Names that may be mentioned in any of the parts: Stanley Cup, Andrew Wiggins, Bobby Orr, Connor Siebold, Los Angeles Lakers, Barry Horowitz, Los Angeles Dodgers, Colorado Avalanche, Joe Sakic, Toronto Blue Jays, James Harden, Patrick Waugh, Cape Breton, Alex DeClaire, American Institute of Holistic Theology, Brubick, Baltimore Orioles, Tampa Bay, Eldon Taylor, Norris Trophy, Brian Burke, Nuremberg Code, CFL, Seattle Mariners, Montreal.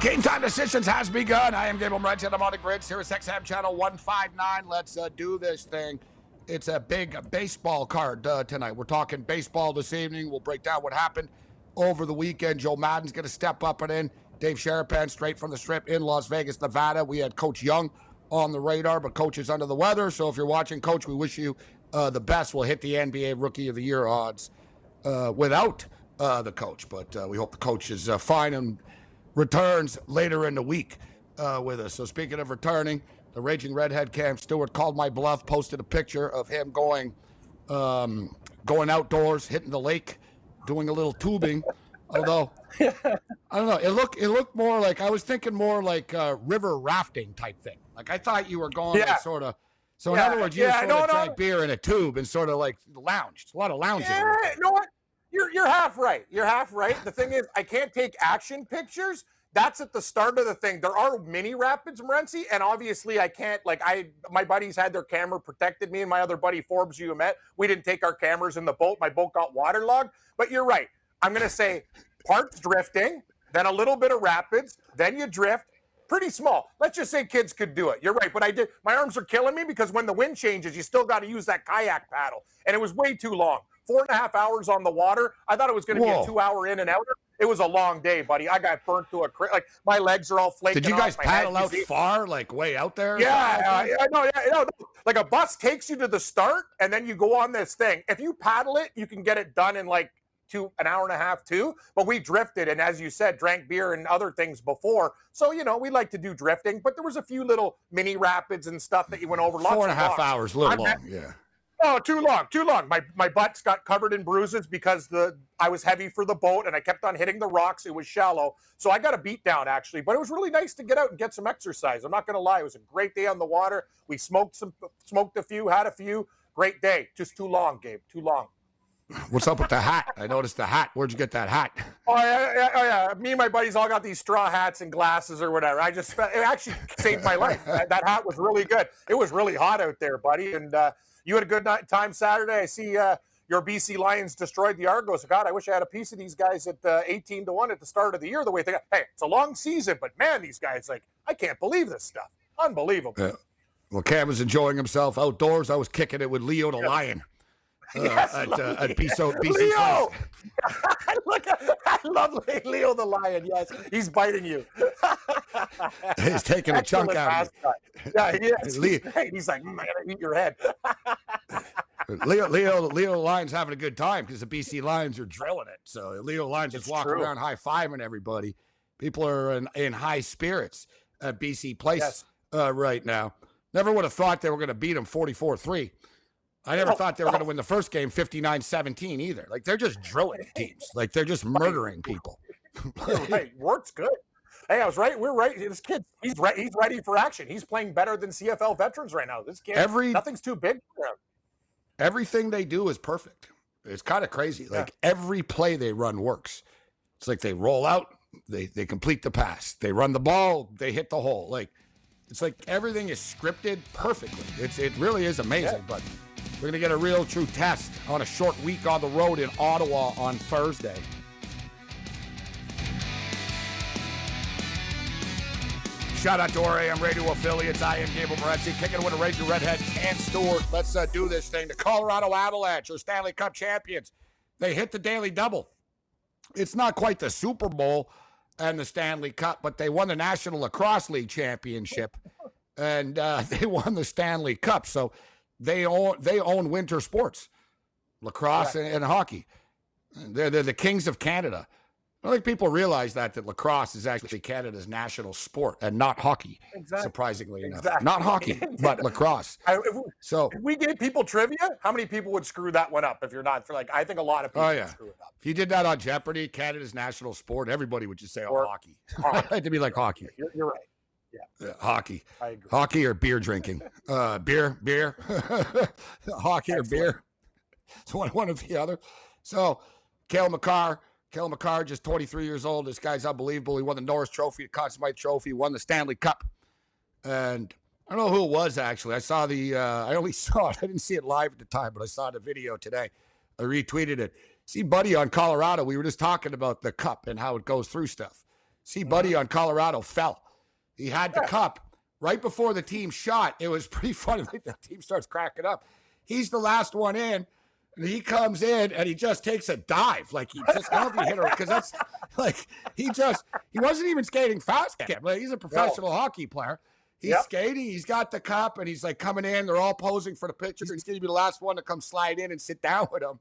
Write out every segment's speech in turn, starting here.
Game time decisions has begun. I am Gabriel Moretz, and I'm on the grid. Sirius XM channel 159. Let's do this thing. It's a big baseball card tonight. We're talking baseball this evening. We'll break down what happened over the weekend. Joe Madden's going to step up and in. Dave Sharapan straight from the Strip in Las Vegas, Nevada. We had Coach Young on the radar, but Coach is under the weather. So if you're watching, Coach, we wish you the best. We'll hit the NBA Rookie of the Year odds without the coach, but we hope the coach is fine and returns later in the week with us. So speaking of returning, the raging redhead Cam Stewart called my bluff, posted a picture of him going outdoors, hitting the lake, doing a little tubing. Although, I don't know, it looked more like, I was thinking more like river rafting type thing. Like I thought you were going like sort of. So in other words, you sort of drank beer in a tube and sort of like lounged. A lot of lounging. Yeah, you know what? You're half right. The thing is, I can't take action pictures. That's at the start of the thing. There are mini rapids, Morency, and obviously I can't, my buddies had their camera protected. Me and my other buddy, Forbes, you met. We didn't take our cameras in the boat. My boat got waterlogged. But you're right. I'm going to say parts drifting, then a little bit of rapids, then you drift. Pretty small. Let's just say kids could do it. You're right. But I did. My arms are killing me because when the wind changes, you still got to use that kayak paddle. And it was way too long. 4.5 hours on the water. I thought it was going to be a 2-hour in and out. It was a long day, buddy. I got burnt to a crisp. Like, my legs are all flaking. Did you guys paddle out far, like way out there? Yeah, no. Like a bus takes you to the start, and then you go on this thing. If you paddle it, you can get it done in like an hour and a half, too. But we drifted, and as you said, drank beer and other things before. So, we like to do drifting. But there was a few little mini rapids and stuff that you went over. 4.5 hours, a little long. Oh, too long. My butts got covered in bruises because I was heavy for the boat, and I kept on hitting the rocks. It was shallow. So I got a beat down, actually. But it was really nice to get out and get some exercise. I'm not going to lie. It was a great day on the water. We smoked a few, had a few. Great day. Just too long, Gabe. Too long. What's up with the hat? I noticed the hat. Where'd you get that hat? Oh, yeah. Me and my buddies all got these straw hats and glasses or whatever. It actually saved my life. That hat was really good. It was really hot out there, buddy. And you had a good time Saturday. I see your BC Lions destroyed the Argos. God, I wish I had a piece of these guys at 18-1 at the start of the year, the way they got. Hey, it's a long season, but man, these guys, I can't believe this stuff. Unbelievable. Yeah. Well, Cam was enjoying himself outdoors. I was kicking it with Leo the Lion. At BC Leo! Look, I love Leo the Lion. Yes, he's biting you. He's taking a chunk out of you. Yeah, he is. He's like, I'm going to eat your head. Leo the Lion's having a good time because the BC Lions are drilling it. So Leo Lion's just walking around high-fiving everybody. People are in high spirits at BC Place right now. Never would have thought they were going to beat them 44-3. I never thought they were going to win the first game 59-17 either. They're just drilling teams. They're just murdering people. Right. Works good. Hey, I was right. We're right. This kid, he's right. He's ready for action. He's playing better than CFL veterans right now. This kid, nothing's too big for him. Everything they do is perfect. It's kind of crazy. Every play they run works. It's like they roll out. They complete the pass. They run the ball. They hit the hole. It's like everything is scripted perfectly. It really is amazing, yeah. But we're going to get a real true test on a short week on the road in Ottawa on Thursday. Shout out to our AM radio affiliates. I am Gabriel Moretz, kicking with a Ranger Redhead, Cam Stewart. Let's do this thing. The Colorado Avalanche are Stanley Cup champions. They hit the daily double. It's not quite the Super Bowl and the Stanley Cup, but they won the National Lacrosse League Championship, and they won the Stanley Cup. So they own winter sports, lacrosse and hockey. They're the kings of Canada. I don't think people realize that lacrosse is actually Canada's national sport and not hockey, surprisingly enough. Not hockey, but lacrosse. If we gave people trivia, how many people would screw that one up if you're not? I think a lot of people would screw it up. If you did that on Jeopardy, Canada's national sport, everybody would just say, hockey. I like to be like hockey. You're right. Yeah. Hockey. I agree. Hockey or beer drinking? Beer. Hockey or beer. It's one or the other. So, Cale Makar, just 23 years old. This guy's unbelievable. He won the Norris Trophy, the Conn Smythe Trophy, won the Stanley Cup. And I don't know who it was, actually. I didn't see it live at the time, but I saw the video today. I retweeted it. See Buddy on Colorado. We were just talking about the cup and how it goes through stuff. See Buddy on Colorado fell. He had the cup right before the team shot. It was pretty funny. The team starts cracking up. He's the last one in. And he comes in and he just takes a dive. I don't know if he hit her, because that's he wasn't even skating fast. He's a professional hockey player. He's skating. He's got the cup and he's coming in. They're all posing for the picture. He's going to be the last one to come slide in and sit down with him.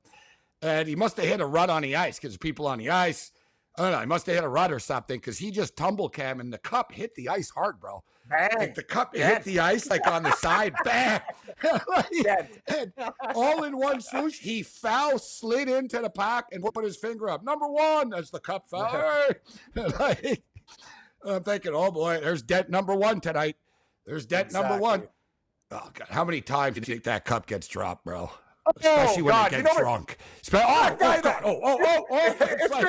And he must have hit a rut on the ice because people on the ice, I don't know, he must have hit a rut or something because he just tumble cam and the cup hit the ice hard, bro. Bang. The cup hit the ice on the side. Bang! And all in one swoosh, he fell, slid into the pack, and put his finger up. Number one, as the cup fell. I'm thinking, oh boy, there's debt number one tonight. There's debt number one. Oh God, how many times do you think that cup gets dropped, bro? Especially when they get drunk. It's been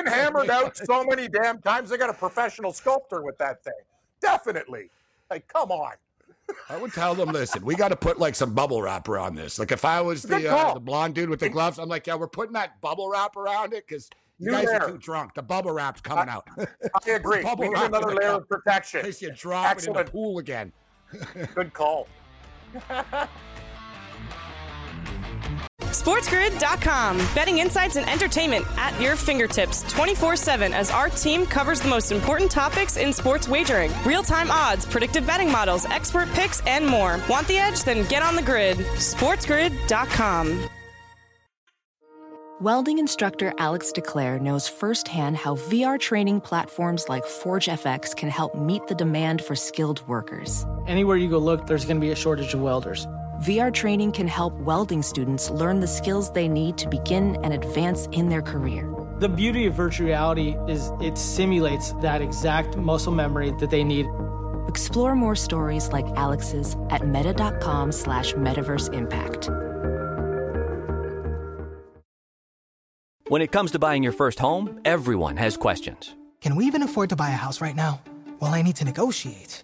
hammered out so many damn times. They got a professional sculptor with that thing. Definitely. Come on. I would tell them, listen, we got to put some bubble wrap around this. If I was the blonde dude with the gloves, I'm we're putting that bubble wrap around it because you guys are too drunk. The bubble wrap's coming out. I agree. We need another layer of protection. In case you drop it in the pool again. Good call. SportsGrid.com. Betting insights and entertainment at your fingertips 24/7 as our team covers the most important topics in sports wagering. Real-time odds, predictive betting models, expert picks, and more. Want the edge? Then get on the grid. SportsGrid.com. Welding instructor Alex DeClaire knows firsthand how VR training platforms like ForgeFX can help meet the demand for skilled workers. Anywhere you go look, there's going to be a shortage of welders. VR training can help welding students learn the skills they need to begin and advance in their career. The beauty of virtual reality is it simulates that exact muscle memory that they need. Explore more stories like Alex's at meta.com/metaverseimpact. When it comes to buying your first home, everyone has questions. Can we even afford to buy a house right now? Well, I need to negotiate.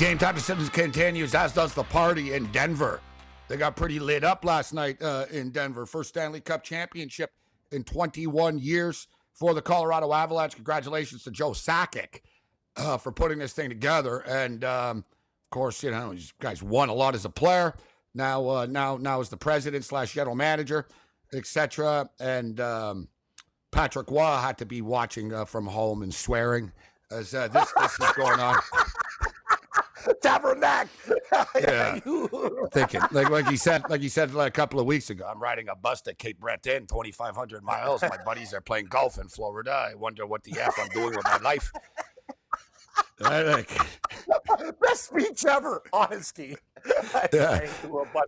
Game time decisions continues, as does the party in Denver. They got pretty lit up last night in Denver. First Stanley Cup championship in 21 years for the Colorado Avalanche. Congratulations to Joe Sakic for putting this thing together. And, of course, you know, these guys won a lot as a player. Now, now is the president / general manager, etc. And Patrick Waugh had to be watching from home and swearing as this is going on. Tabernacle. Yeah, thinking like he said a couple of weeks ago. I'm riding a bus to Cape Breton, 2,500 miles. My buddies are playing golf in Florida. I wonder what the f I'm doing with my life. Best speech ever, honesty. Yeah.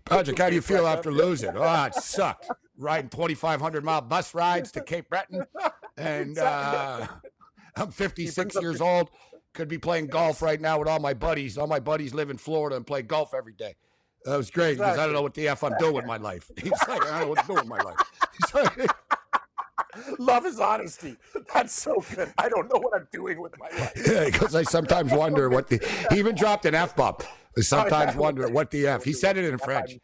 Patrick, how do you feel after losing? Oh, it sucked. Riding 2,500 mile bus rides to Cape Breton, and I'm 56 years old. Could be playing golf right now with all my buddies. All my buddies live in Florida and play golf every day. That was great because I don't know what the f I'm doing with my life. He's like, I don't know what to do with my life. Love is honesty. That's so good. I don't know what I'm doing with my life. Yeah, because I sometimes wonder what the. He even dropped an f bomb. I sometimes wonder what the f. He said it in French.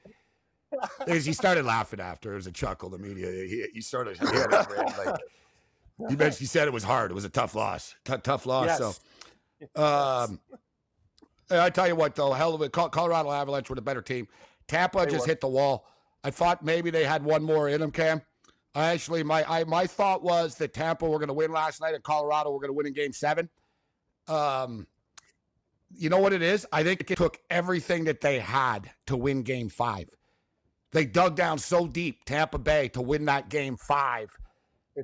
He started laughing after. It was a chuckle. The media. He sort of like. You mentioned he said it was hard. It was a tough loss. Tough loss. Yes. So. I tell you what, though, hell of a Colorado Avalanche with a better team. Tampa just hit the wall. I thought maybe they had one more in them, Cam. My thought was that Tampa were going to win last night and Colorado were going to win in Game 7. You know what it is? I think it took everything that they had to win Game 5. They dug down so deep, Tampa Bay, to win that Game 5.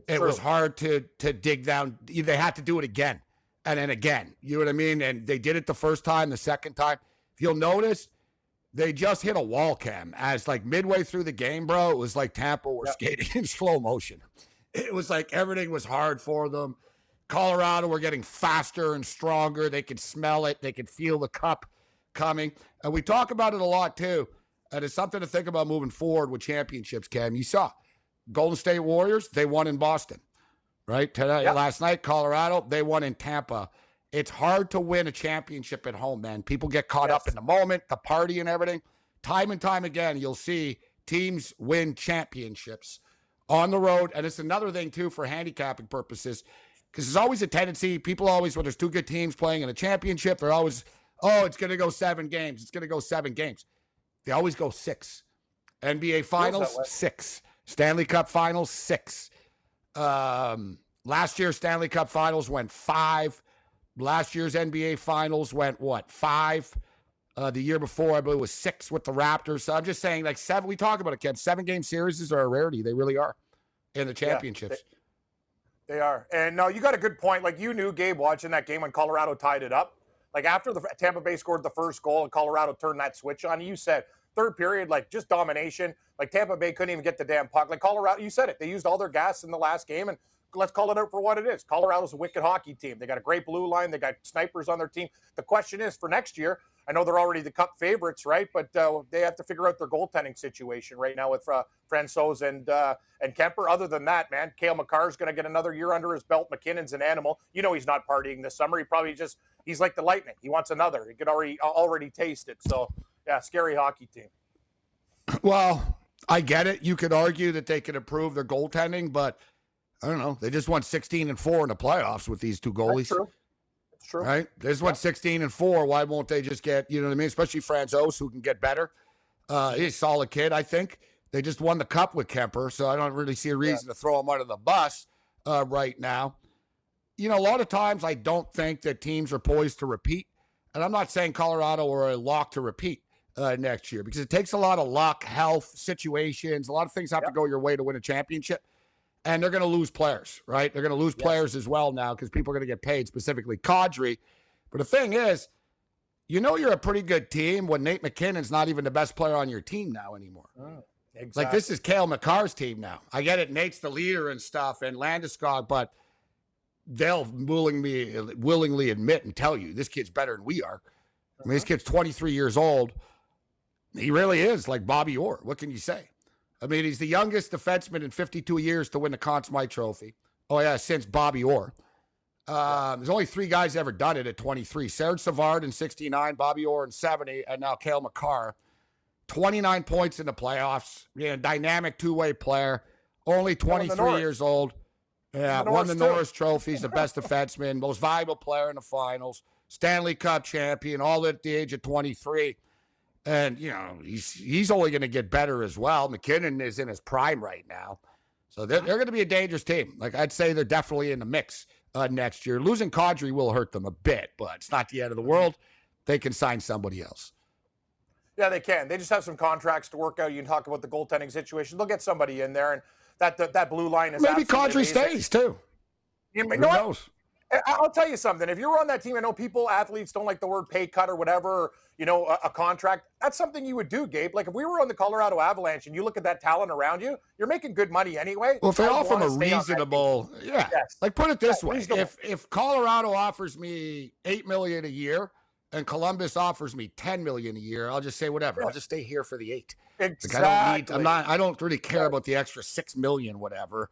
It was hard to dig down. They had to do it again. And then again, you know what I mean? And they did it the first time, the second time. If you'll notice, they just hit a wall, Cam. As like midway through the game, bro, it was like Tampa were skating in slow motion. It was like everything was hard for them. Colorado were getting faster and stronger. They could smell it. They could feel the cup coming. And we talk about it a lot, too. And it's something to think about moving forward with championships, Cam. You saw Golden State Warriors, they won in Boston. Right? Last night, Colorado, they won in Tampa. It's hard to win a championship at home, man. People get caught up in the moment, the party and everything. Time and time again, you'll see teams win championships on the road. And it's another thing, too, for handicapping purposes, because there's always a tendency. People always, when there's two good teams playing in a championship, they're always, oh, it's going to go 7 games. It's going to go 7 games. They always go 6. NBA Finals, 6. Stanley Cup Finals, 6. Last year's Stanley Cup Finals went 5. Last year's NBA Finals went, 5? The year before, I believe, it was 6 with the Raptors. So I'm just saying, like, 7. We talk about it, Ken. 7-game series are a rarity. They really are in the championships. Yeah, they are. And, no, you got a good point. Like, you knew, Gabe, watching that game when Colorado tied it up. Like, after the Tampa Bay scored the first goal and Colorado turned that switch on, you said – third period, like, just domination. Like, Tampa Bay couldn't even get the damn puck. Like, Colorado, you said it. They used all their gas in the last game, and let's call it out for what it is. Colorado's a wicked hockey team. They got a great blue line. They got snipers on their team. The question is, for next year, I know they're already the Cup favorites, right? But they have to figure out their goaltending situation right now with Francouz and Kemper. Other than that, man, Cale Makar's going to get another year under his belt. McKinnon's an animal. You know he's not partying this summer. He probably just – he's like the Lightning. He wants another. He could already taste it, so – yeah, scary hockey team. Well, I get it. You could argue that they could improve their goaltending, but I don't know. They just won 16-4 in the playoffs with these two goalies. That's true. That's true. Right? They just won 16-4. Why won't they just get, you know what I mean? Especially Francouz, who can get better. He's a solid kid, I think. They just won the Cup with Kemper, so I don't really see a reason to throw him under the bus right now. You know, a lot of times I don't think that teams are poised to repeat, and I'm not saying Colorado are a lock to repeat. Next year, because it takes a lot of luck, health, situations, a lot of things have to go your way to win a championship, and they're going to lose players, right? They're going to lose players as well now because people are going to get paid, specifically Kadri. But the thing is, you know you're a pretty good team when Nate McKinnon's not even the best player on your team now anymore. Oh, exactly. Like, this is Cale Makar's team now. I get it, Nate's the leader and stuff, and Landeskog, but they'll willingly admit and tell you, this kid's better than we are. I mean, this kid's 23 years old. He really is like Bobby Orr. What can you say? I mean, he's the youngest defenseman in 52 years to win the Conn Smythe Trophy. Oh, yeah, since Bobby Orr. There's only 3 guys ever done it at 23. Serge Savard in 69, Bobby Orr in 70, and now Cale Makar. 29 points in the playoffs. You know, dynamic two-way player. Only 23 years old. Yeah, won the Norris Trophy. He's the best defenseman, most valuable player in the finals, Stanley Cup champion, all at the age of 23. And, you know, he's only going to get better as well. McKinnon is in his prime right now. So they're going to be a dangerous team. Like, I'd say they're definitely in the mix next year. Losing Kadri will hurt them a bit, but it's not the end of the world. They can sign somebody else. Yeah, they can. They just have some contracts to work out. You can talk about the goaltending situation. They'll get somebody in there, and that blue line is maybe Kadri stays too. You know, who knows? I'll tell you something. If you're on that team, I know athletes don't like the word pay cut or whatever. You know, a contract. That's something you would do, Gabe. Like if we were on the Colorado Avalanche, and you look at that talent around you, you're making good money anyway. Well, if they offer them a reasonable, like put it this way: if Colorado offers me $8 million a year. And Columbus offers me $10 million a year, I'll just say whatever. I'll just stay here for the $8 million. Exactly. Like I don't really care about the extra $6 million, whatever.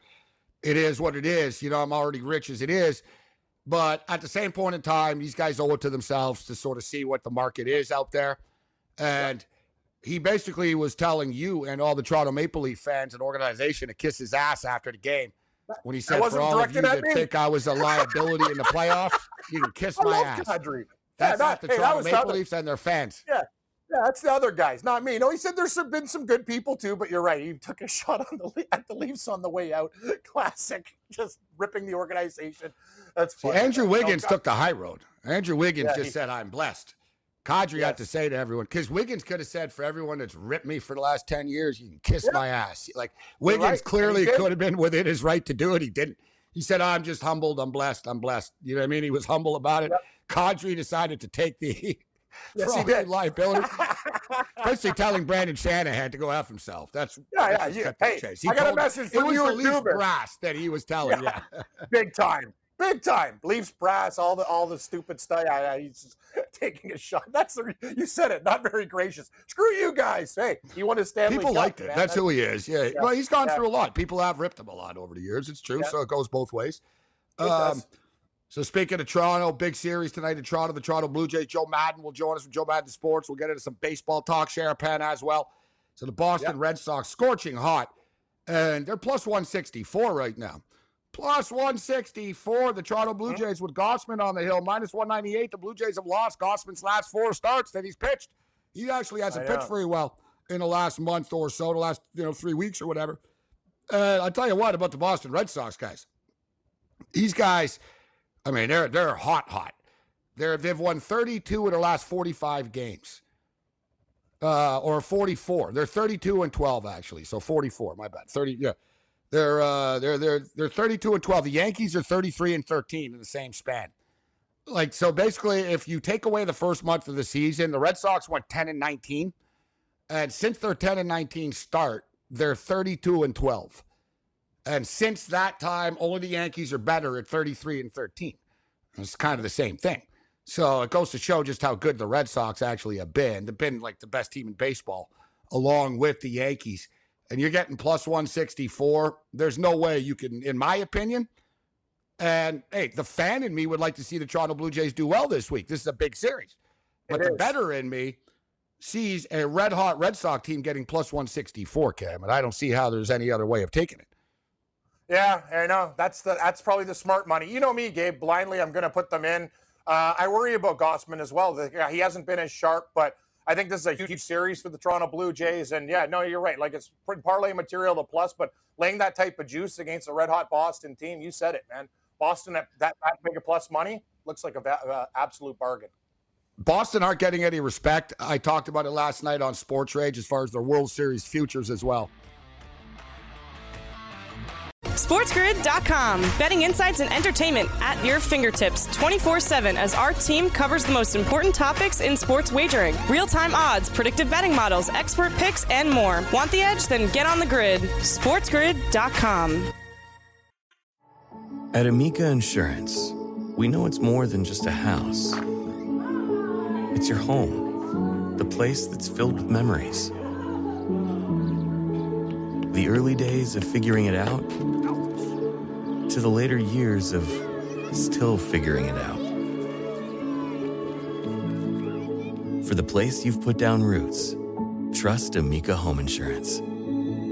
It is what it is. You know, I'm already rich as it is. But at the same point in time, these guys owe it to themselves to sort of see what the market is out there. And he basically was telling you and all the Toronto Maple Leaf fans and organization to kiss his ass after the game. When he said, for all of you that think I was a liability in the playoffs, you can kiss my ass. Kadri. That's not the Toronto Maple Leafs and their fans. Yeah, that's the other guys, not me. No, he said there's been some good people too, but you're right. He took a shot at the Leafs on the way out. Classic, just ripping the organization. That's funny. See, Andrew Wiggins took the high road. Andrew Wiggins just said, I'm blessed. Kadri had to say to everyone, because Wiggins could have said for everyone that's ripped me for the last 10 years, you can kiss my ass. Like Wiggins clearly could have been within his right to do it. He didn't. He said, I'm just humbled. I'm blessed. I'm blessed. You know what I mean? He was humble about it. Yep. Kadri decided to take the liability, especially telling Brandon Shanahan to go F himself. I got a message from you. It was the Leafs brass that he was telling. Yeah. Big time. Big time. Leafs brass, all the stupid stuff. Yeah, he's just taking a shot. You said it. Not very gracious. Screw you guys. Hey, you want to Stanley Cup? People liked it. That's who he is. Yeah. Well, he's gone through a lot. People have ripped him a lot over the years. It's true. Yeah. So it goes both ways. So speaking of Toronto, big series tonight in Toronto, the Toronto Blue Jays. Joe Madden will join us from Joe Madden Sports. We'll get into some baseball talk, Sharapan as well. So the Boston Red Sox, scorching hot. And they're plus 164 right now. Plus 164, the Toronto Blue Jays with Gausman on the hill. Minus 198, the Blue Jays have lost Gausman's last 4 starts that he's pitched. He actually hasn't pitched very well in the last month or so, the last 3 weeks or whatever. I'll tell you what about the Boston Red Sox guys. These guys... I mean, they're hot. They've won 32 in their last 45 games, or 44. They're 32-12 actually, so 44. My bad, 30. Yeah, they're 32-12. The Yankees are 33-13 in the same span. Like so, basically, if you take away the first month of the season, the Red Sox went 10-19, and since their 10-19 start, they're 32-12. And since that time, only the Yankees are better at 33-13. It's kind of the same thing. So it goes to show just how good the Red Sox actually have been. They've been like the best team in baseball along with the Yankees. And you're getting plus 164. There's no way you can, in my opinion. And, hey, the fan in me would like to see the Toronto Blue Jays do well this week. This is a big series. But the better in me sees a red-hot Red Sox team getting plus 164, Cam. And I don't see how there's any other way of taking it. Yeah, I know. That's probably the smart money. You know me, Gabe. Blindly, I'm going to put them in. I worry about Gausman as well. He hasn't been as sharp, but I think this is a huge series for the Toronto Blue Jays. And, yeah, no, you're right. Like, it's parlay material to plus, but laying that type of juice against a red-hot Boston team, you said it, man. Boston at that big of plus money looks like an absolute bargain. Boston aren't getting any respect. I talked about it last night on Sports Rage as far as their World Series futures as well. SportsGrid.com. Betting insights and entertainment at your fingertips 24/7 as our team covers the most important topics in sports wagering. Real-time odds, predictive betting models, expert picks, and more. Want the edge? Then get on the grid. SportsGrid.com. At Amica Insurance, we know it's more than just a house. It's your home. The place that's filled with memories. The early days of figuring it out to the later years of still figuring it out. For the place you've put down roots, trust Amica Home Insurance.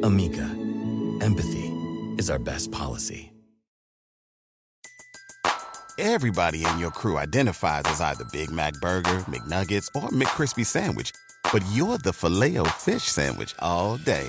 Amica, empathy is our best policy. Everybody in your crew identifies as either Big Mac Burger, McNuggets, or McCrispy Sandwich. But you're the Filet-O-Fish Sandwich all day.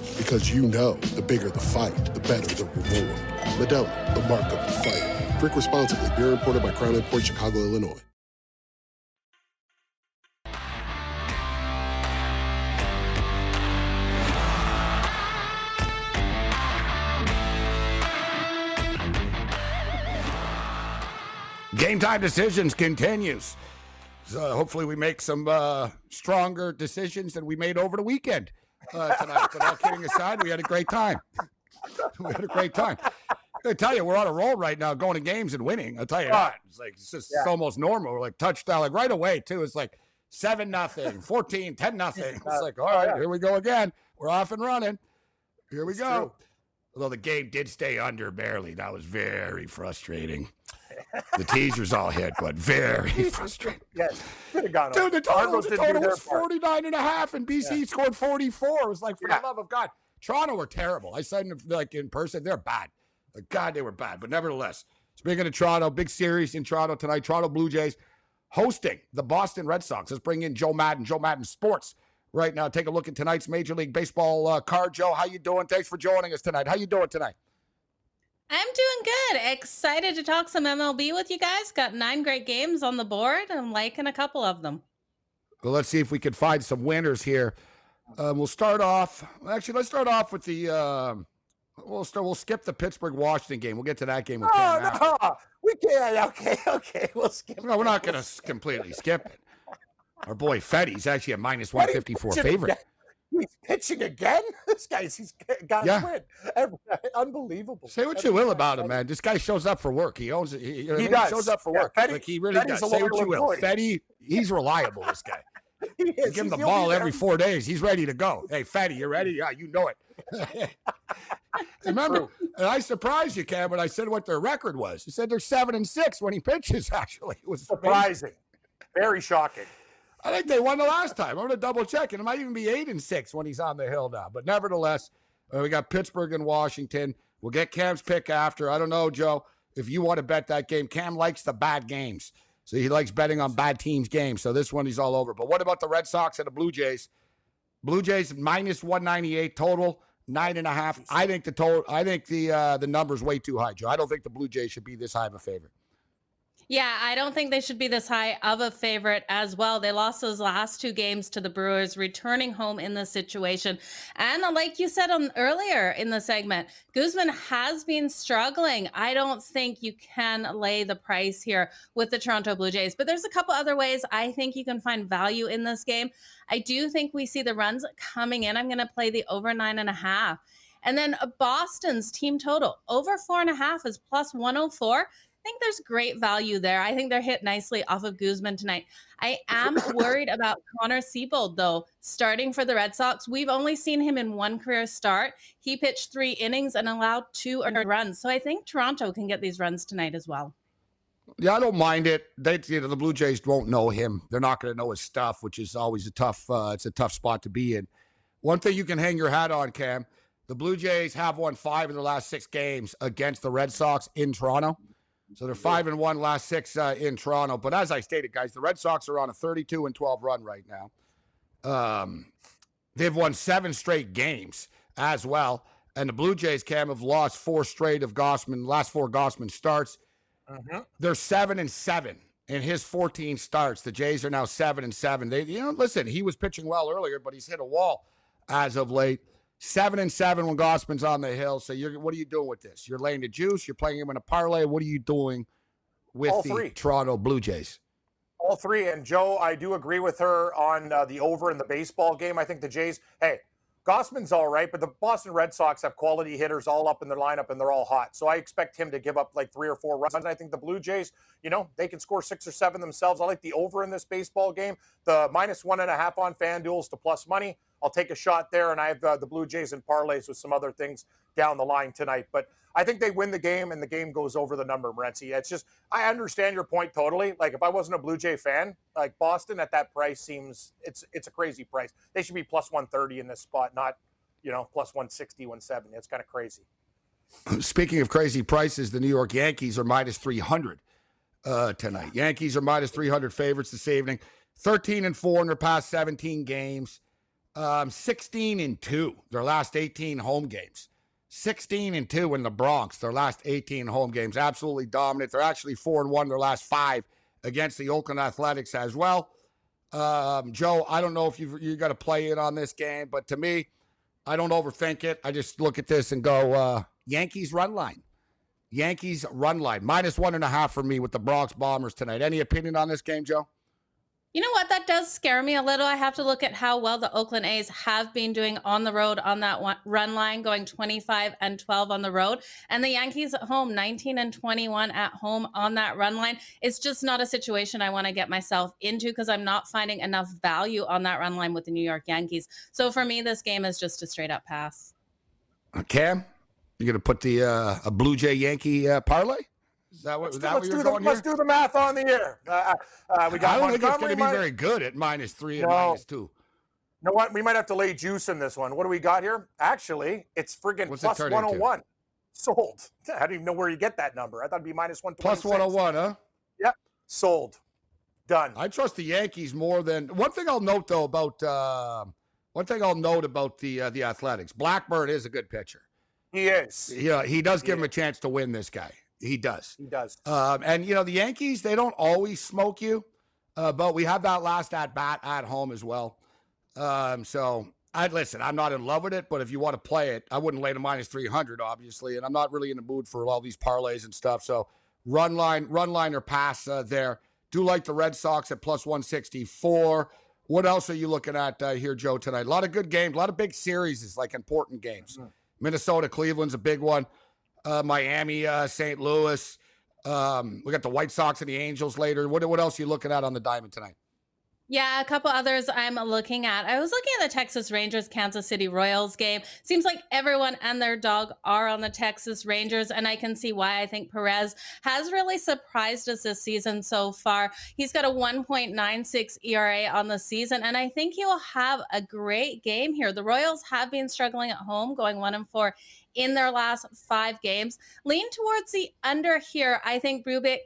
because you know the bigger the fight, the better the reward. Medela, the mark of the fighter. Drink responsibly. Beer imported by Crown Imports, Chicago, Illinois. Game Time Decisions continues. So hopefully we make some stronger decisions than we made over the weekend tonight. But all kidding aside, we had a great time. I tell you, we're on a roll right now, going to games and winning. I'll tell you that. It's almost normal. We're like touchdown, like right away too. It's like 7-0, 14, 10-0. It's like, all right, here we go again. We're off and running. Here we go. True. Although the game did stay under barely. That was very frustrating. The teasers all hit, but very frustrating. Yes. Got dude, the total was 49.5, and BC scored 44. It was like, for the love of God. Toronto were terrible. I said, in person, they're bad. Like, God, they were bad. But nevertheless, speaking of Toronto, big series in Toronto tonight. Toronto Blue Jays hosting the Boston Red Sox. Let's bring in Joe Madden, Joe Madden Sports. Right now, take a look at tonight's Major League Baseball card. Joe, how you doing? Thanks for joining us tonight. How you doing tonight? I'm doing good. Excited to talk some MLB with you guys. Got 9 great games on the board. I'm liking a couple of them. Well, let's see if we can find some winners here. Let's start off with the. We'll skip the Pittsburgh-Washington game. We'll get to that game. We can't. Okay. We'll skip it. No, we're not going to completely skip it. Our boy Fetty's actually a minus 154 favorite. He's pitching again? This guy's he's got a win. Unbelievable. Say what you will about him, man. This guy shows up for work. He owns it. He shows up for work. Fetty, like he really Fetty's does. Say what you will. Fetty, he's reliable, this guy. He give him the ball every 4 days. He's ready to go. Hey, Fetty, you ready? Yeah, you know it. Remember, and I surprised you, Cam, when I said what their record was. You said they're 7-6 when he pitches, actually. It was surprising. Very shocking. I think they won the last time. I'm going to double check. And it might even be 8-6 when he's on the hill now. But nevertheless, we got Pittsburgh and Washington. We'll get Cam's pick after. I don't know, Joe, if you want to bet that game. Cam likes the bad games. So he likes betting on bad teams' games. So this one he's all over. But what about the Red Sox and the Blue Jays? Blue Jays minus 198 total, 9.5. I think the number's way too high, Joe. I don't think the Blue Jays should be this high of a favorite. Yeah, I don't think they should be this high of a favorite as well. They lost those last 2 games to the Brewers, returning home in this situation. And like you said earlier in the segment, Gausman has been struggling. I don't think you can lay the price here with the Toronto Blue Jays. But there's a couple other ways I think you can find value in this game. I do think we see the runs coming in. I'm going to play the over 9.5. And then Boston's team total, over 4.5 is plus 104. I think there's great value there. I think they're hit nicely off of Gausman tonight. I am worried about Connor Siebold, though, starting for the Red Sox. We've only seen him in 1 career start. He pitched 3 innings and allowed 2 earned runs. So I think Toronto can get these runs tonight as well. Yeah, I don't mind it. The Blue Jays won't know him. They're not going to know his stuff, which is always a tough spot to be in. One thing you can hang your hat on, Cam, the Blue Jays have won 5 of the last 6 games against the Red Sox in Toronto. So they're 5-1 last 6 in Toronto. But as I stated, guys, the Red Sox are on a 32-12 run right now. They've won 7 straight games as well. And the Blue Jays, Cam, have lost 4 straight of Gausman, last 4 Gausman starts. Uh-huh. They're 7-7 in his 14 starts. The Jays are now 7-7. They, listen, he was pitching well earlier, but he's hit a wall as of late. 7-7 when Gausman's on the hill. So what are you doing with this? You're laying the juice. You're playing him in a parlay. What are you doing with the Toronto Blue Jays? All 3. And, Joe, I do agree with her on the over in the baseball game. I think the Jays, hey, Gausman's all right, but the Boston Red Sox have quality hitters all up in their lineup, and they're all hot. So I expect him to give up like 3 or 4 runs. And I think the Blue Jays, you know, they can score 6 or 7 themselves. I like the over in this baseball game. The -1.5 on FanDuel's to plus money. I'll take a shot there, and I have the Blue Jays in parlays with some other things down the line tonight. But I think they win the game, and the game goes over the number, Moretzi. It's just, I understand your point totally. Like, if I wasn't a Blue Jay fan, like Boston at that price seems, it's a crazy price. They should be plus 130 in this spot, not, you know, plus 160, 170. It's kind of crazy. Speaking of crazy prices, the New York Yankees are minus 300 tonight. Yankees are minus 300 favorites this evening. 13-4 in their past 17 games. 16-2 their last 18 home games. 16-2 in the Bronx their last 18 home games. Absolutely dominant. They're actually 4-1 their last 5 against the Oakland Athletics as well. Joe, I don't know if you got to play in on this game, but to me, I don't overthink it. I just look at this and go Yankees run line. Yankees run line -1.5 for me with the Bronx Bombers tonight. Any opinion on this game, Joe? You know what? That does scare me a little. I have to look at how well the Oakland A's have been doing on the road on that one run line, going 25-12 on the road. And the Yankees at home, 19-21 at home on that run line. It's just not a situation I want to get myself into because I'm not finding enough value on that run line with the New York Yankees. So for me, this game is just a straight up pass. Cam, you're going to put the a Blue Jay Yankee parlay? Is that what, let's do the math on the air. We got I don't think it's going to be very good at -3 and -2. You know what? We might have to lay juice in this one. What do we got here? Actually, it's friggin' plus 101. Into? Sold. I don't even know where you get that number. I thought it'd be -126. Plus 101, huh? Yep. Sold. Done. I trust the Yankees more than one thing. I'll note though about the Athletics. Blackburn is a good pitcher. He is. Yeah, he does give him a chance to win this guy. He does. He does. And, you know, the Yankees, they don't always smoke you, but we have that last at-bat at home as well. So, listen, I'm not in love with it, but if you want to play it, I wouldn't lay to -300, obviously, and I'm not really in the mood for all these parlays and stuff. So, run line or pass there. Do like the Red Sox at plus 164. What else are you looking at here, Joe, tonight? A lot of good games, a lot of big series, like important games. Mm-hmm. Minnesota, Cleveland's a big one. Miami, St. Louis. We got the White Sox and the Angels later. What else are you looking at on the diamond tonight? Yeah, a couple others I'm looking at. I was looking at the Texas Rangers, Kansas City Royals game. Seems like everyone and their dog are on the Texas Rangers, and I can see why. I think Perez has really surprised us this season so far. He's got a 1.96 ERA on the season, and I think he'll have a great game here. The Royals have been struggling at home, going 1-4. In their last 5 games. Lean towards the under here. I think Rubik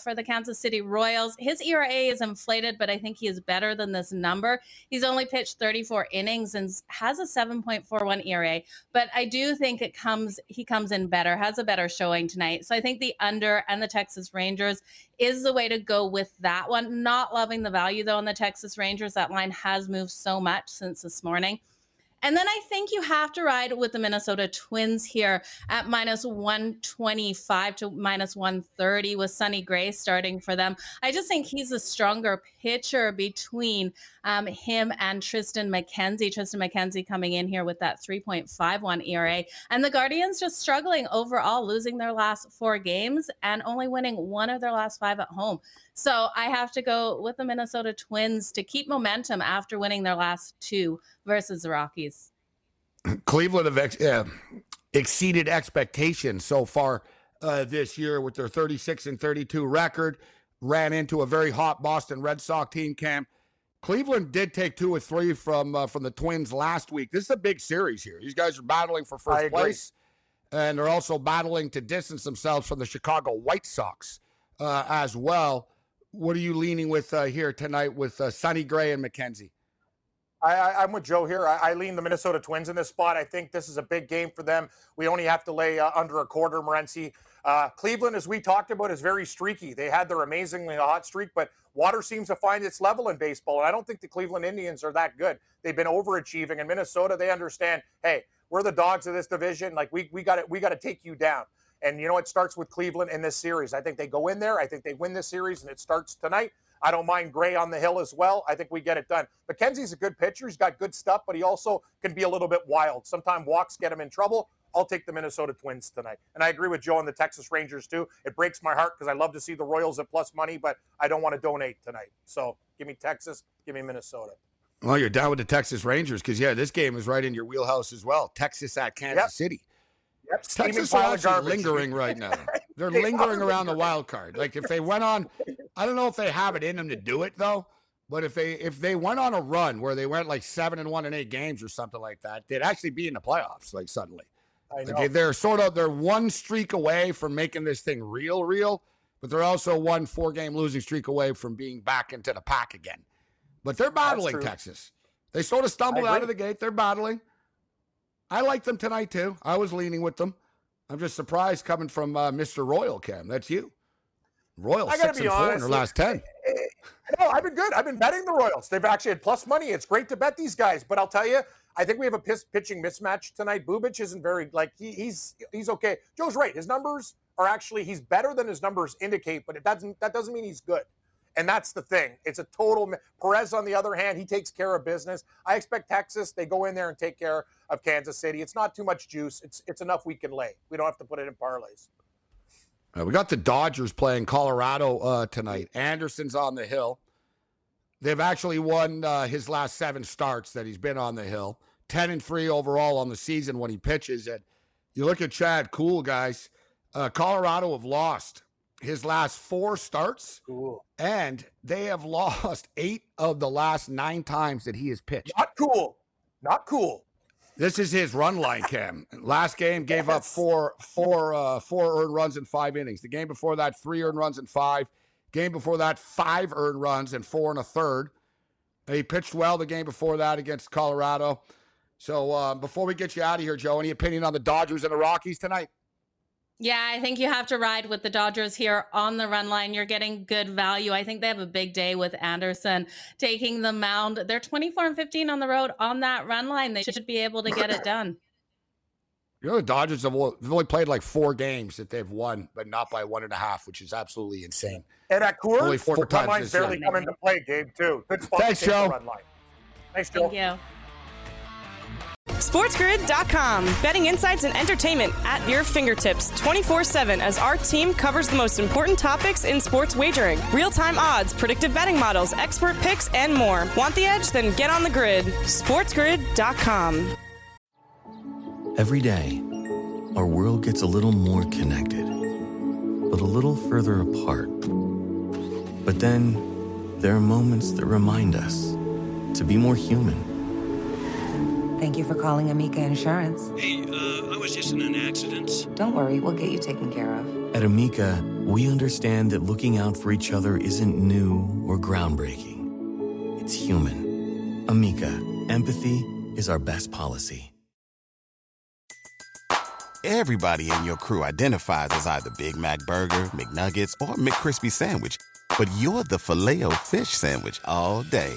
for the Kansas City Royals, his ERA is inflated, but I think he is better than this number. He's only pitched 34 innings and has a 7.41 ERA, but I do think he comes in better, has a better showing tonight. So I think the under and the Texas Rangers is the way to go with that one. Not loving the value, though, in the Texas Rangers. That line has moved so much since this morning. And then I think you have to ride with the Minnesota Twins here at -125 to -130 with Sonny Gray starting for them. I just think he's a stronger pitcher between him and Tristan McKenzie. Tristan McKenzie coming in here with that 3.51 ERA. And the Guardians just struggling overall, losing their last 4 games and only winning 1 of their last 5 at home. So I have to go with the Minnesota Twins to keep momentum after winning their last 2 versus the Rockies. Cleveland have exceeded expectations so far this year with their 36-32 record. Ran into a very hot Boston Red Sox team camp. Cleveland did take 2 or 3 from the Twins last week. This is a big series here. These guys are battling for first place, and they're also battling to distance themselves from the Chicago White Sox as well. What are you leaning with here tonight with Sonny Gray and McKenzie? I'm with Joe here. I lean the Minnesota Twins in this spot. I think this is a big game for them. We only have to lay under a quarter, Morency. Cleveland, as we talked about, is very streaky. They had their amazingly hot streak, but water seems to find its level in baseball. And I don't think the Cleveland Indians are that good. They've been overachieving. In Minnesota, they understand, hey, we're the dogs of this division. Like, we got to take you down. And, you know, it starts with Cleveland in this series. I think they go in there. I think they win this series, and it starts tonight. I don't mind Gray on the hill as well. I think we get it done. McKenzie's a good pitcher. He's got good stuff, but he also can be a little bit wild. Sometimes walks get him in trouble. I'll take the Minnesota Twins tonight. And I agree with Joe on the Texas Rangers, too. It breaks my heart because I love to see the Royals at plus money, but I don't want to donate tonight. So give me Texas, give me Minnesota. Well, you're down with the Texas Rangers because, yeah, this game is right in your wheelhouse as well. Texas at Kansas City. Yep. Texas are actually lingering right now. They're lingering around the wild card. Like, if they went on, I don't know if they have it in them to do it, though. But if they went on a run where they went like 7-1 in 8 games or something like that, they'd actually be in the playoffs, like, suddenly. Okay, they're one streak away from making this thing real, but they're also one 4-game losing streak away from being back into the pack again. But they're battling Texas. They sort of stumbled out of the gate. They're battling. I like them tonight, too. I was leaning with them. I'm just surprised coming from Mr. Royal, Cam. That's you. Royals 6-4 in their last 10. No, I've been good. I've been betting the Royals. They've actually had plus money. It's great to bet these guys, but I'll tell you, I think we have a pitching mismatch tonight. Bubic isn't very, like, he's okay. Joe's right. His numbers are actually, he's better than his numbers indicate, but that doesn't mean he's good. And that's the thing. It's a total. Perez, on the other hand, he takes care of business. I expect Texas, they go in there and take care of Kansas City. It's not too much juice. It's enough we can lay. We don't have to put it in parlays. We got the Dodgers playing Colorado tonight. Anderson's on the hill. They've actually won his last 7 starts that he's been on the hill. 10-3 overall on the season when he pitches. And you look at Chad Kuhl, guys. Colorado have lost his last 4 starts. Cool. And they have lost 8 of the last 9 times that he has pitched. Not cool. This is his run line, Cam. Last game gave up four earned runs in 5 innings. The game before that, 3 earned runs in 5. Game before that, 5 earned runs and 4 1/3. And he pitched well the game before that against Colorado. So before we get you out of here, Joe, any opinion on the Dodgers and the Rockies tonight? Yeah, I think you have to ride with the Dodgers here on the run line. You're getting good value. I think they have a big day with Anderson taking the mound. They're 24-15 on the road on that run line. They should be able to get it done. You know, the Dodgers have only played like 4 games that they've won, but not by 1.5, which is absolutely insane. And at Coors, only 4 times this year. Barely come into play, Gabe, too. Good spot. Thanks, Joe. Thanks, Joe. Thank you. SportsGrid.com. Betting insights and entertainment at your fingertips 24/7 as our team covers the most important topics in sports wagering. Real-time odds, predictive betting models, expert picks, and more. Want the edge? Then get on the grid. SportsGrid.com. Every day, our world gets a little more connected, but a little further apart. But then, there are moments that remind us to be more human. Thank you for calling Amica Insurance. Hey, I was just in an accident. Don't worry, we'll get you taken care of. At Amica, we understand that looking out for each other isn't new or groundbreaking. It's human. Amica, empathy is our best policy. Everybody in your crew identifies as either Big Mac Burger, McNuggets, or McCrispy Sandwich. But you're the Filet-O-Fish Sandwich all day.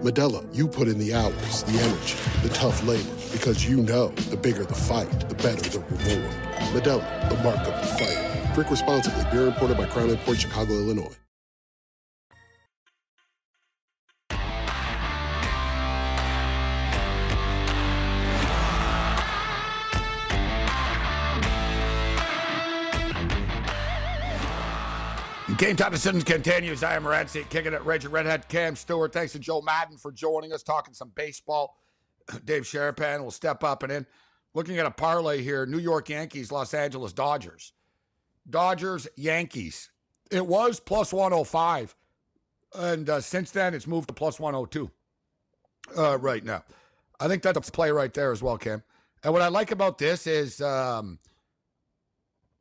Medella, you put in the hours, the energy, the tough labor, because you know the bigger the fight, the better the reward. Medella, the mark of the fighter. Drink responsibly. Beer imported by Crown Imports, Chicago, Illinois. Game Time Decisions continues. I am Moretz, kicking it. Reggie Redhead, Cam Stewart. Thanks to Joe Madden for joining us, talking some baseball. Dave Sharapan will step up and in. Looking at a parlay here, New York Yankees, Los Angeles Dodgers. Dodgers, Yankees. It was plus 105. And since then, it's moved to plus 102 right now. I think that's a play right there as well, Cam. And what I like about this is...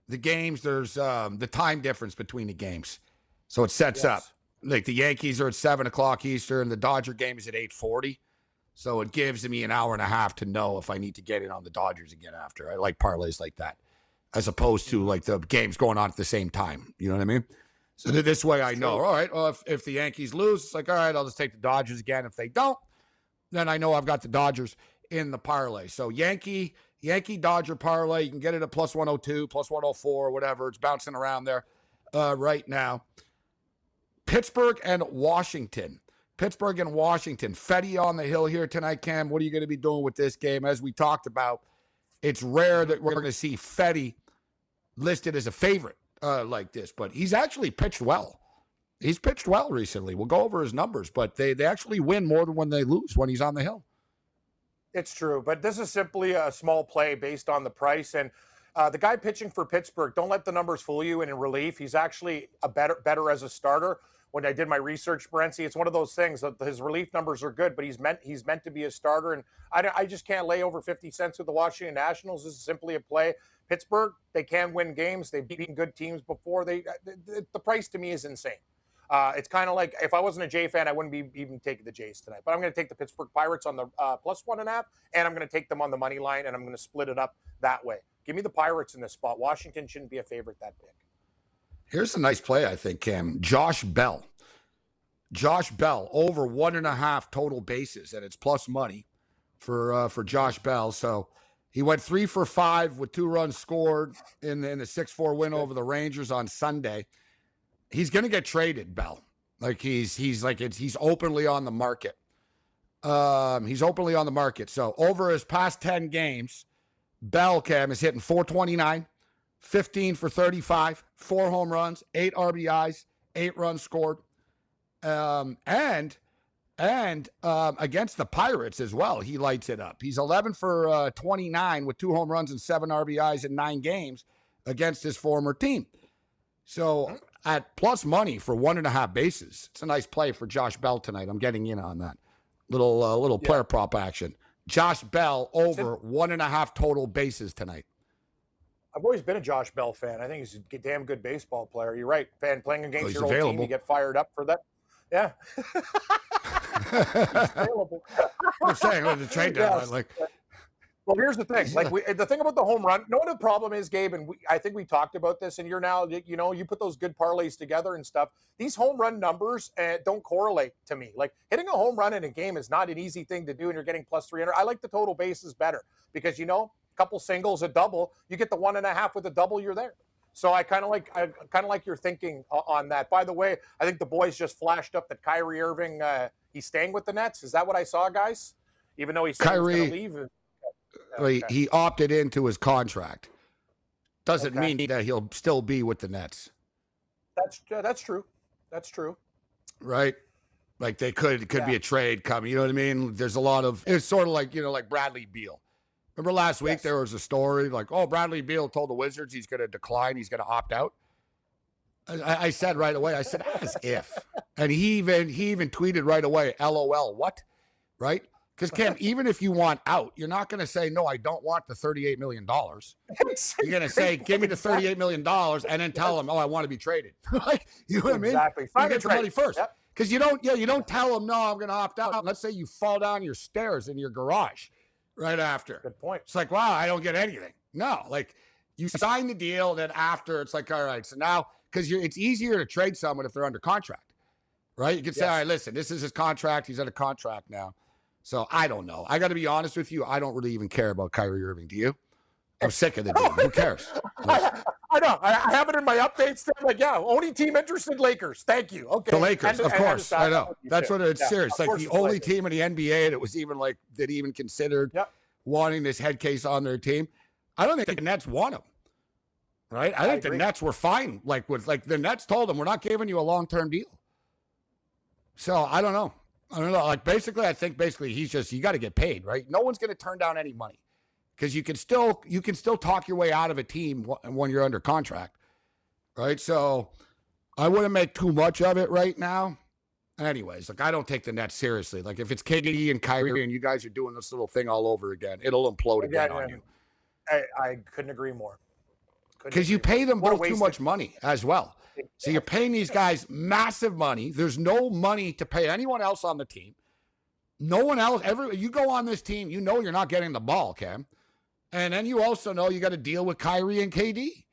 the games, there's the time difference between the games. So it sets up. Like the Yankees are at 7 o'clock Eastern. The Dodger game is at 8:40. So it gives me an hour and a half to know if I need to get in on the Dodgers again after. I like parlays like that, as opposed to like the games going on at the same time. You know what I mean? So this way I know, all right, well, if the Yankees lose, it's like, all right, I'll just take the Dodgers again. If they don't, then I know I've got the Dodgers in the parlay. So Yankee-Dodger parlay, you can get it at plus 102, plus 104, whatever. It's bouncing around there right now. Pittsburgh and Washington. Fetty on the hill here tonight, Cam. What are you going to be doing with this game? As we talked about, it's rare that we're going to see Fetty listed as a favorite like this, but he's actually pitched well. He's pitched well recently. We'll go over his numbers, but they actually win more than when they lose when he's on the hill. It's true, but this is simply a small play based on the price. And the guy pitching for Pittsburgh, don't let the numbers fool you. And in relief, he's actually a better as a starter. When I did my research, Renzi, it's one of those things that his relief numbers are good, but he's meant to be a starter. And I just can't lay over 50 cents with the Washington Nationals. This is simply a play. Pittsburgh, they can win games. They've beaten good teams before. The price to me is insane. It's kind of like if I wasn't a Jay fan, I wouldn't be even taking the Jays tonight. But I'm going to take the Pittsburgh Pirates on the plus 1.5, and I'm going to take them on the money line, and I'm going to split it up that way. Give me the Pirates in this spot. Washington shouldn't be a favorite that big. Here's a nice play, I think, Cam. Josh Bell, over 1.5 total bases, and it's plus money for Josh Bell. So he went 3 for 5 with 2 runs scored in the 6-4 win over the Rangers on Sunday. He's going to get traded, Bell. Like he's openly on the market. So over his past 10 games, Bell, Cam, is hitting .429. 15 for 35, 4 home runs, 8 RBIs, 8 runs scored. And against the Pirates as well, he lights it up. He's 11 for 29 with 2 home runs and 7 RBIs in 9 games against his former team. So at plus money for 1.5 bases, it's a nice play for Josh Bell tonight. I'm getting in on that little player prop action. Josh Bell over 1.5 total bases tonight. I've always been a Josh Bell fan. I think he's a damn good baseball player. You're right, fan playing against your old team, you get fired up for that. Yeah, he's available. I'm saying with the trade deadline, yes. Well, here's the thing. The thing about the home run. No, the problem is, Gabe, and I think we talked about this. And you put those good parlays together and stuff. These home run numbers don't correlate to me. Like hitting a home run in a game is not an easy thing to do, and you're getting plus 300. I like the total bases better because couple singles, a double, you get the 1.5 with a double, you're there. So I kind of like your thinking on that. By the way, I think the boys just flashed up that Kyrie Irving, he's staying with the Nets. Is that what I saw, guys? Even though he's going to leave. Okay. He opted into his contract. Doesn't mean that he'll still be with the Nets. That's true. Right. Like it could be a trade coming. You know what I mean? There's a lot of, it's sort of like Bradley Beal. Remember last week there was a story like, oh, Bradley Beal told the Wizards he's going to decline, he's going to opt out. I said right away, as if. And he even tweeted right away, LOL, what? Right? Because, Cam, even if you want out, you're not going to say, no, I don't want the $38 million. You're going to say, give me the $38 million and then tell him, oh, I want to be traded. You know what I mean? Exactly. You get the money first. Because you don't tell him, no, I'm going to opt out. Let's say you fall down your stairs in your garage. Right after. Good point. It's like, wow, I don't get anything. No, like you sign the deal, then after it's like, all right, so now, because it's easier to trade someone if they're under contract, right? You can say, all right, listen, this is his contract. He's under contract now. So I don't know. I got to be honest with you. I don't really even care about Kyrie Irving. Do you? I'm sick of the dude. Who cares? I know. I have it in my updates. They're like, yeah, only team interested, Lakers. Thank you. Okay. The Lakers, of course. I know. That's what it's serious. Like the only team in the NBA that was even like that even considered wanting this head case on their team. I don't think the Nets want him. Right? I think the Nets were fine. Like the Nets told them, we're not giving you a long-term deal. So I don't know. Like I think he's just, you got to get paid, right? No one's going to turn down any money. Because you can still talk your way out of a team when you're under contract, right? So I wouldn't make too much of it right now. Anyways, I don't take the Nets seriously. Like if it's KD and Kyrie and you guys are doing this little thing all over again, it'll implode again on you. I couldn't agree more. Because you pay them both too much money as well. So you're paying these guys massive money. There's no money to pay anyone else on the team. No one else, you go on this team, you know you're not getting the ball, Cam. And then you also know you got to deal with Kyrie and KD,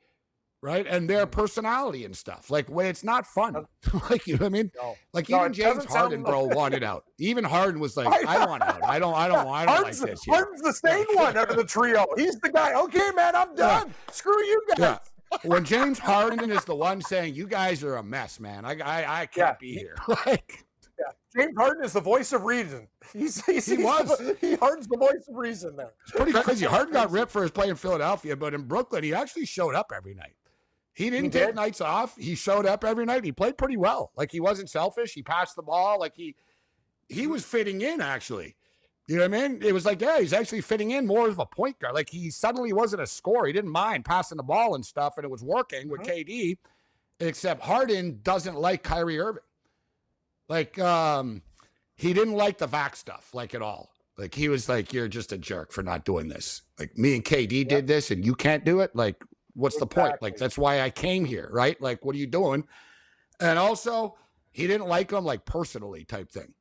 right? And their personality and stuff. Like, when it's not fun. Like, you know what I mean? No. Like, no, even James Harden, bro, wanted out. Even Harden was like, I don't want out. I don't like this. Harden's the same one out of the trio. He's the guy, okay, man, I'm done. Yeah. Screw you guys. Yeah. When James Harden is the one saying, you guys are a mess, man. I can't be here. Like, James Harden is the voice of reason. Harden's the voice of reason there. It's pretty crazy. Harden got ripped for his play in Philadelphia, but in Brooklyn, he actually showed up every night. He didn't take nights off. He showed up every night. He played pretty well. Like, he wasn't selfish. He passed the ball. Like, he was fitting in, actually. You know what I mean? It was like, yeah, he's actually fitting in more of a point guard. Like, he suddenly wasn't a scorer. He didn't mind passing the ball and stuff, and it was working with KD, except Harden doesn't like Kyrie Irving. Like, he didn't like the vac stuff, like, at all. Like, he was like, you're just a jerk for not doing this. Like, me and KD did this, and you can't do it? Like, what's the point? Like, that's why I came here, right? Like, what are you doing? And also, he didn't like him, like, personally type thing.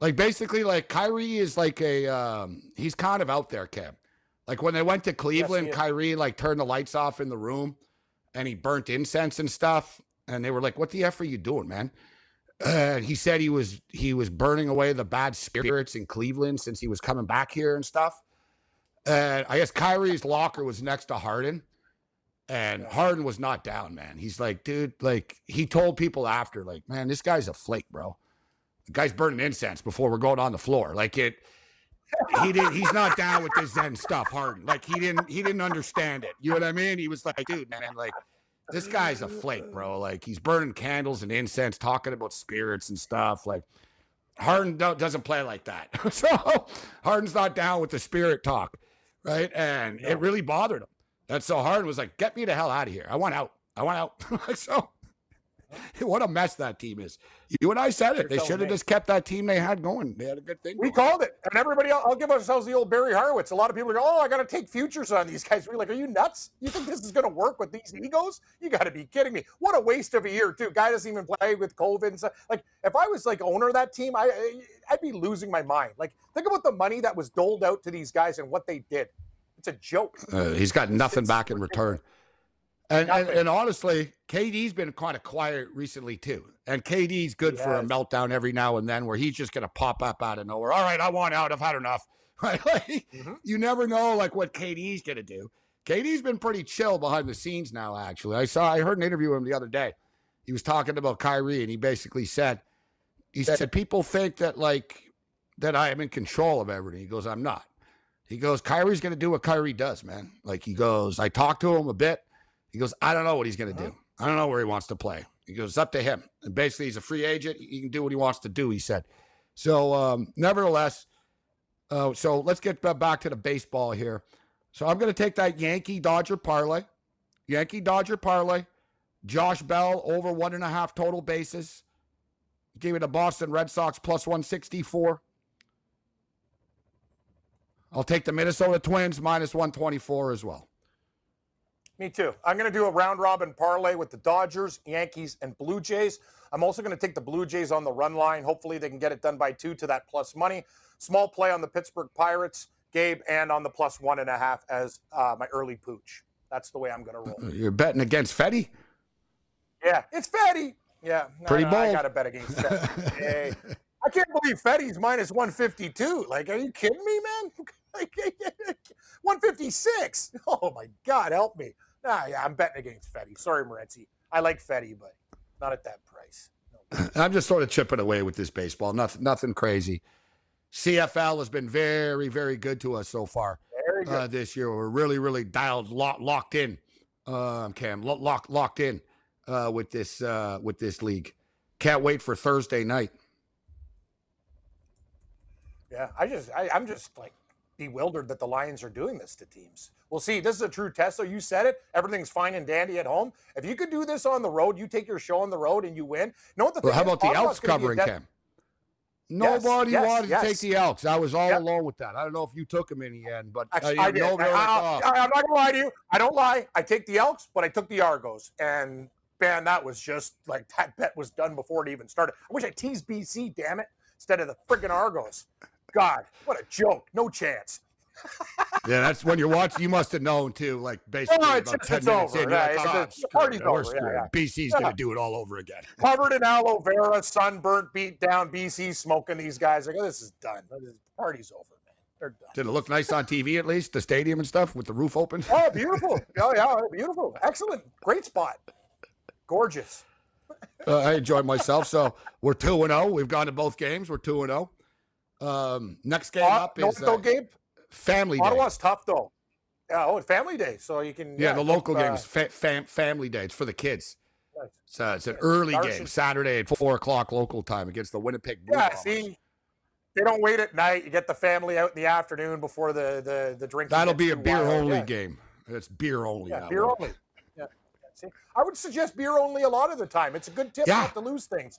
Like, basically, like, Kyrie is like a he's kind of out there, Cam. Like, when they went to Cleveland, Kyrie, like, turned the lights off in the room, and he burnt incense and stuff. And they were like, what the F are you doing, man? And he said he was burning away the bad spirits in Cleveland since he was coming back here and stuff. And I guess Kyrie's locker was next to Harden, and Harden was not down, man. He's like, dude, like, he told people after, like, man, this guy's a flake, bro. The guy's burning incense before we're going on the floor. Like, he's not down with this Zen stuff, Harden. Like, he didn't understand it. You know what I mean? He was like, dude, man, like, this guy's a flake, bro. Like, he's burning candles and incense, talking about spirits and stuff. Like, Harden doesn't play like that. So Harden's not down with the spirit talk, right? And it really bothered him. And so Harden was like, get me the hell out of here. I want out. So what a mess that team is. You and I said it. They should have just kept that team they had going. They had a good thing. We called it. And everybody else, I'll give ourselves the old Barry Horowitz. A lot of people are going, oh, I got to take futures on these guys. We're like, are you nuts? You think this is going to work with these egos? You got to be kidding me. What a waste of a year, too. Guy doesn't even play with COVID and stuff. Like, if I was, like, owner of that team, I'd be losing my mind. Like, think about the money that was doled out to these guys and what they did. It's a joke. He's got nothing back in return. And honestly, KD's been kind of quiet recently, too. And KD's good for a meltdown every now and then where he's just going to pop up out of nowhere. All right, I want out. I've had enough. Right? Like, you never know, like, what KD's going to do. KD's been pretty chill behind the scenes now, actually. I heard an interview with him the other day. He was talking about Kyrie, and he basically said, people think that, like, that I am in control of everything. He goes, I'm not. He goes, Kyrie's going to do what Kyrie does, man. Like, he goes, I talked to him a bit. He goes, I don't know what he's going to do. I don't know where he wants to play. He goes, it's up to him. And basically, he's a free agent. He can do what he wants to do, he said. So, nevertheless, so let's get back to the baseball here. So I'm going to take that Yankee-Dodger parlay. Josh Bell, over 1.5 total bases. Gave it to Boston Red Sox, plus 164. I'll take the Minnesota Twins, minus 124 as well. Me too. I'm going to do a round-robin parlay with the Dodgers, Yankees, and Blue Jays. I'm also going to take the Blue Jays on the run line. Hopefully they can get it done by 2 to that plus money. Small play on the Pittsburgh Pirates, Gabe, and on the plus 1.5 as my early pooch. That's the way I'm going to roll. You're betting against Fetty? Yeah, it's Fetty. Yeah. Pretty bold. I got to bet against Fetty. Hey, I can't believe Fetty's minus 152. Like, are you kidding me, man? 156. Oh, my God, help me. Ah, yeah, I'm betting against Fetty. Sorry, Moretzi. I like Fetty, but not at that price. No. I'm just sort of chipping away with this baseball. Nothing crazy. CFL has been very, very good to us so far this year. We're really, really dialed, locked in, Cam. Locked in with this league. Can't wait for Thursday night. Yeah, I'm just like bewildered that the Lions are doing this to teams. We'll see. This is a true test. So you said it. Everything's fine and dandy at home. If you could do this on the road, you take your show on the road and you win. You know what the thing is? How about the Elks covering, Cam? Nobody wanted to take the Elks. I was all alone with that. I don't know if you took them in the end, but I did. I'm not going to lie to you. I don't lie. I take the Elks, but I took the Argos. And, man, that was just like that bet was done before it even started. I wish I teased BC, damn it. instead of the freaking Argos. God, what a joke. No chance. Yeah, that's when you're watching. You must have known, too, like, basically no, about just, 10 it's minutes over. In. Yeah, like, oh, the party's over. Yeah, yeah. BC's going to do it all over again. Covered in aloe vera, sunburnt, beat down, BC smoking these guys. Like, oh, this is done. The party's over, man. They're done. Did it look nice on TV, at least, the stadium and stuff, with the roof open? Oh, beautiful. Oh, yeah, beautiful. Excellent. Great spot. Gorgeous. I enjoyed myself. So we're 2-0. We've gone to both games. We're 2-0. Next game up is game? Family Day. Ottawa's tough, though. Yeah, family day. So you can. Yeah, the local games, family day. It's for the kids. Nice. It's an early game, Saturday at 4 o'clock local time against the Winnipeg Blue Jays. Yeah, see, they don't wait at night. You get the family out in the afternoon before the drinking. That'll be a beer-only game. It's beer-only. Yeah, beer-only. Yeah. See, I would suggest beer-only a lot of the time. It's a good tip not to lose things.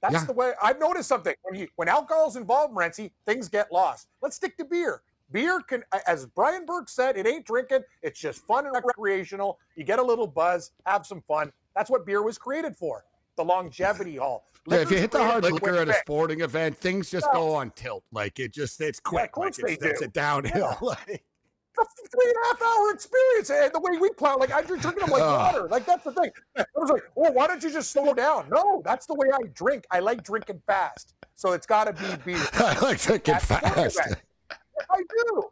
That's the way. I've noticed something. When alcohol's involved, Renzi, things get lost. Let's stick to beer. Beer can, as Brian Burke said, it ain't drinking. It's just fun and recreational. You get a little buzz, have some fun. That's what beer was created for, the longevity haul. If you hit the hard liquor at a sporting event, things just go on tilt. Like, it just, it's quick. Yeah, like it's a downhill. Yeah. Like, a 3.5-hour experience, and the way we plow, like I'm drinking them like water. Like that's the thing. I was like, well, why don't you just slow down? No, that's the way I drink. I like drinking fast, so it's got to be beer. I like drinking fast. I do.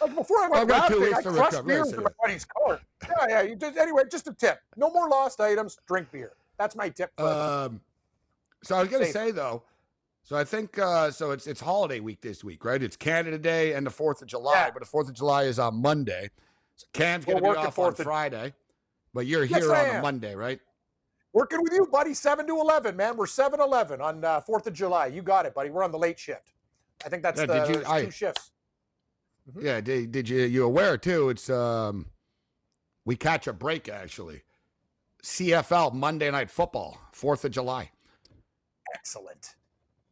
Like before I went rafting, I crushed beers in my buddy's car. Yeah. You just, anyway, just a tip. No more lost items. Drink beer. That's my tip. So I was gonna say though. So I think it's holiday week this week, right? It's Canada Day and the 4th of July, but the 4th of July is on Monday. So Cam's going to be off on Friday, but you're here on a Monday, right? Working with you, buddy, 7 to 11, man. We're 7-11 on 4th of July. You got it, buddy. We're on the late shift. I think that's two shifts. Mm-hmm. Yeah, did you aware, too, it's we catch a break, actually. CFL, Monday Night Football, 4th of July. Excellent.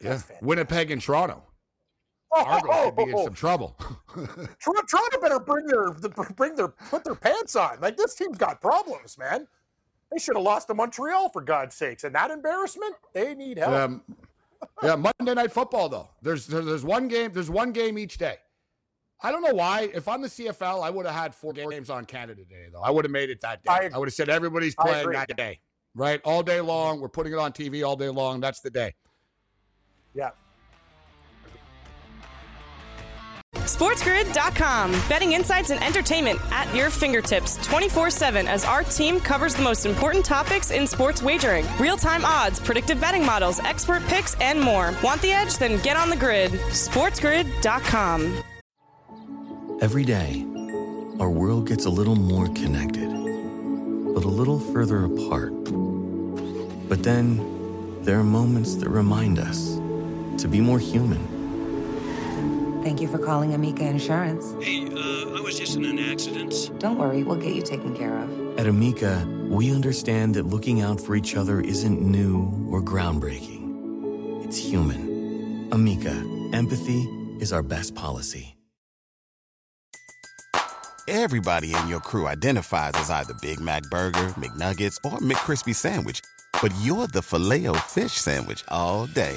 Yeah, Winnipeg and Toronto. Argos could be in some trouble. Toronto better put their pants on. Like this team's got problems, man. They should have lost to Montreal for God's sakes, and that embarrassment. They need help. Yeah, Monday Night Football though. There's one game. There's one game each day. I don't know why. If I'm the CFL, I would have had 4 games on Canada Day though. I would have made it that day. I would have said everybody's playing that day, right? All day long. We're putting it on TV all day long. That's the day. Yeah. SportsGrid.com. Betting insights and entertainment at your fingertips 24/7 as our team covers the most important topics in sports wagering. Real-time odds, predictive betting models, expert picks, and more. Want the edge? Then get on the grid. SportsGrid.com. Every day, our world gets a little more connected, but a little further apart. But then there are moments that remind us to be more human. Thank you for calling Amica Insurance. Hey, I was just in an accident. Don't worry, we'll get you taken care of. At Amica, we understand that looking out for each other isn't new or groundbreaking. It's human. Amica, empathy is our best policy. Everybody in your crew identifies as either Big Mac Burger, McNuggets, or McCrispy Sandwich, but you're the Filet-O-Fish Sandwich all day.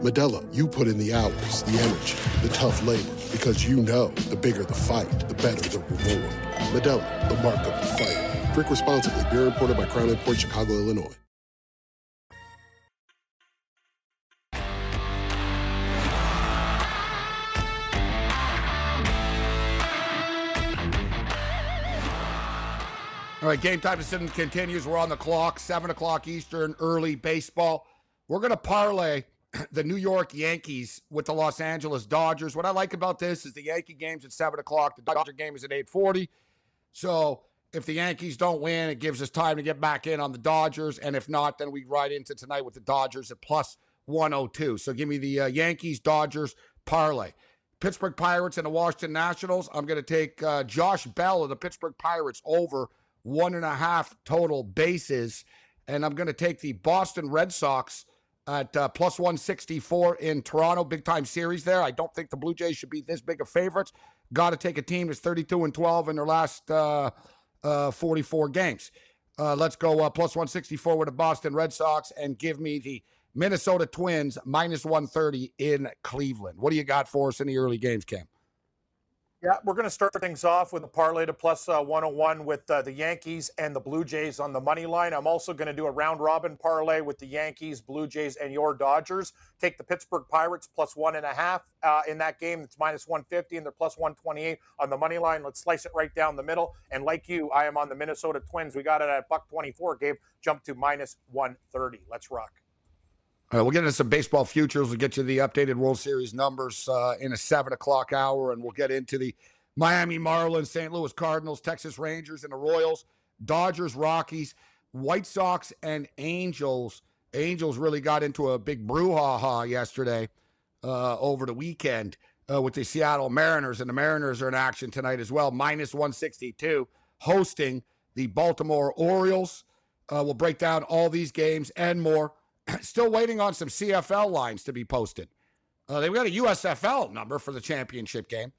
Medella, you put in the hours, the energy, the tough labor, because you know the bigger the fight, the better the reward. Medella, the mark of the fighter. Drink responsibly. Beer imported by Crown Import, Chicago, Illinois. All right, game time decision continues. We're on the clock, 7 o'clock Eastern, early baseball. We're going to parlay the New York Yankees with the Los Angeles Dodgers. What I like about this is the Yankee game's at 7 o'clock. The Dodger game is at 8:40. So if the Yankees don't win, it gives us time to get back in on the Dodgers. And if not, then we ride into tonight with the Dodgers at +102. So give me the Yankees-Dodgers parlay. Pittsburgh Pirates and the Washington Nationals. I'm going to take Josh Bell of the Pittsburgh Pirates over 1.5 total bases. And I'm going to take the Boston Red Sox at plus 164 in Toronto. Big-time series there. I don't think the Blue Jays should be this big of favorites. Got to take a team that's 32-12 in their last 44 games. Let's go plus 164 with the Boston Red Sox and give me the Minnesota Twins minus 130 in Cleveland. What do you got for us in the early games, Cam? Yeah, we're going to start things off with a parlay to plus 101 with the Yankees and the Blue Jays on the money line. I'm also going to do a round-robin parlay with the Yankees, Blue Jays, and your Dodgers. Take the Pittsburgh Pirates plus 1.5 in that game. It's minus 150, and they're plus 128 on the money line. Let's slice it right down the middle. And like you, I am on the Minnesota Twins. We got it at $1.24, Gabe. Jump to minus 130. Let's rock. All right, we'll get into some baseball futures. We'll get you the updated World Series numbers in a 7 o'clock hour, and we'll get into the Miami Marlins, St. Louis Cardinals, Texas Rangers, and the Royals, Dodgers, Rockies, White Sox, and Angels. Angels really got into a big brouhaha yesterday over the weekend with the Seattle Mariners, and the Mariners are in action tonight as well, minus 162, hosting the Baltimore Orioles. We'll break down all these games and more. Still waiting on some CFL lines to be posted. They've got a USFL number for the championship game.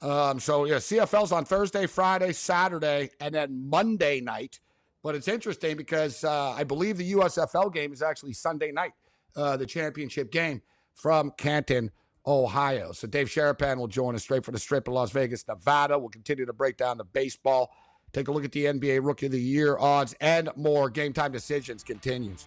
So, yeah, CFL's on Thursday, Friday, Saturday, and then Monday night. But it's interesting because I believe the USFL game is actually Sunday night, the championship game from Canton, Ohio. So Dave Sharapan will join us straight from the Strip in Las Vegas, Nevada. We'll continue to break down the baseball, take a look at the NBA Rookie of the Year odds, and more. Game Time Decisions continues.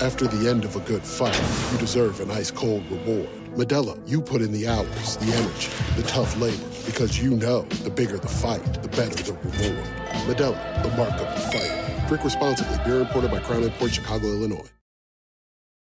After the end of a good fight, you deserve an ice-cold reward. Modelo, you put in the hours, the energy, the tough labor, because you know the bigger the fight, the better the reward. Modelo, the mark of the fighter. Drink responsibly. Beer imported by Crown Imports, Chicago, Illinois.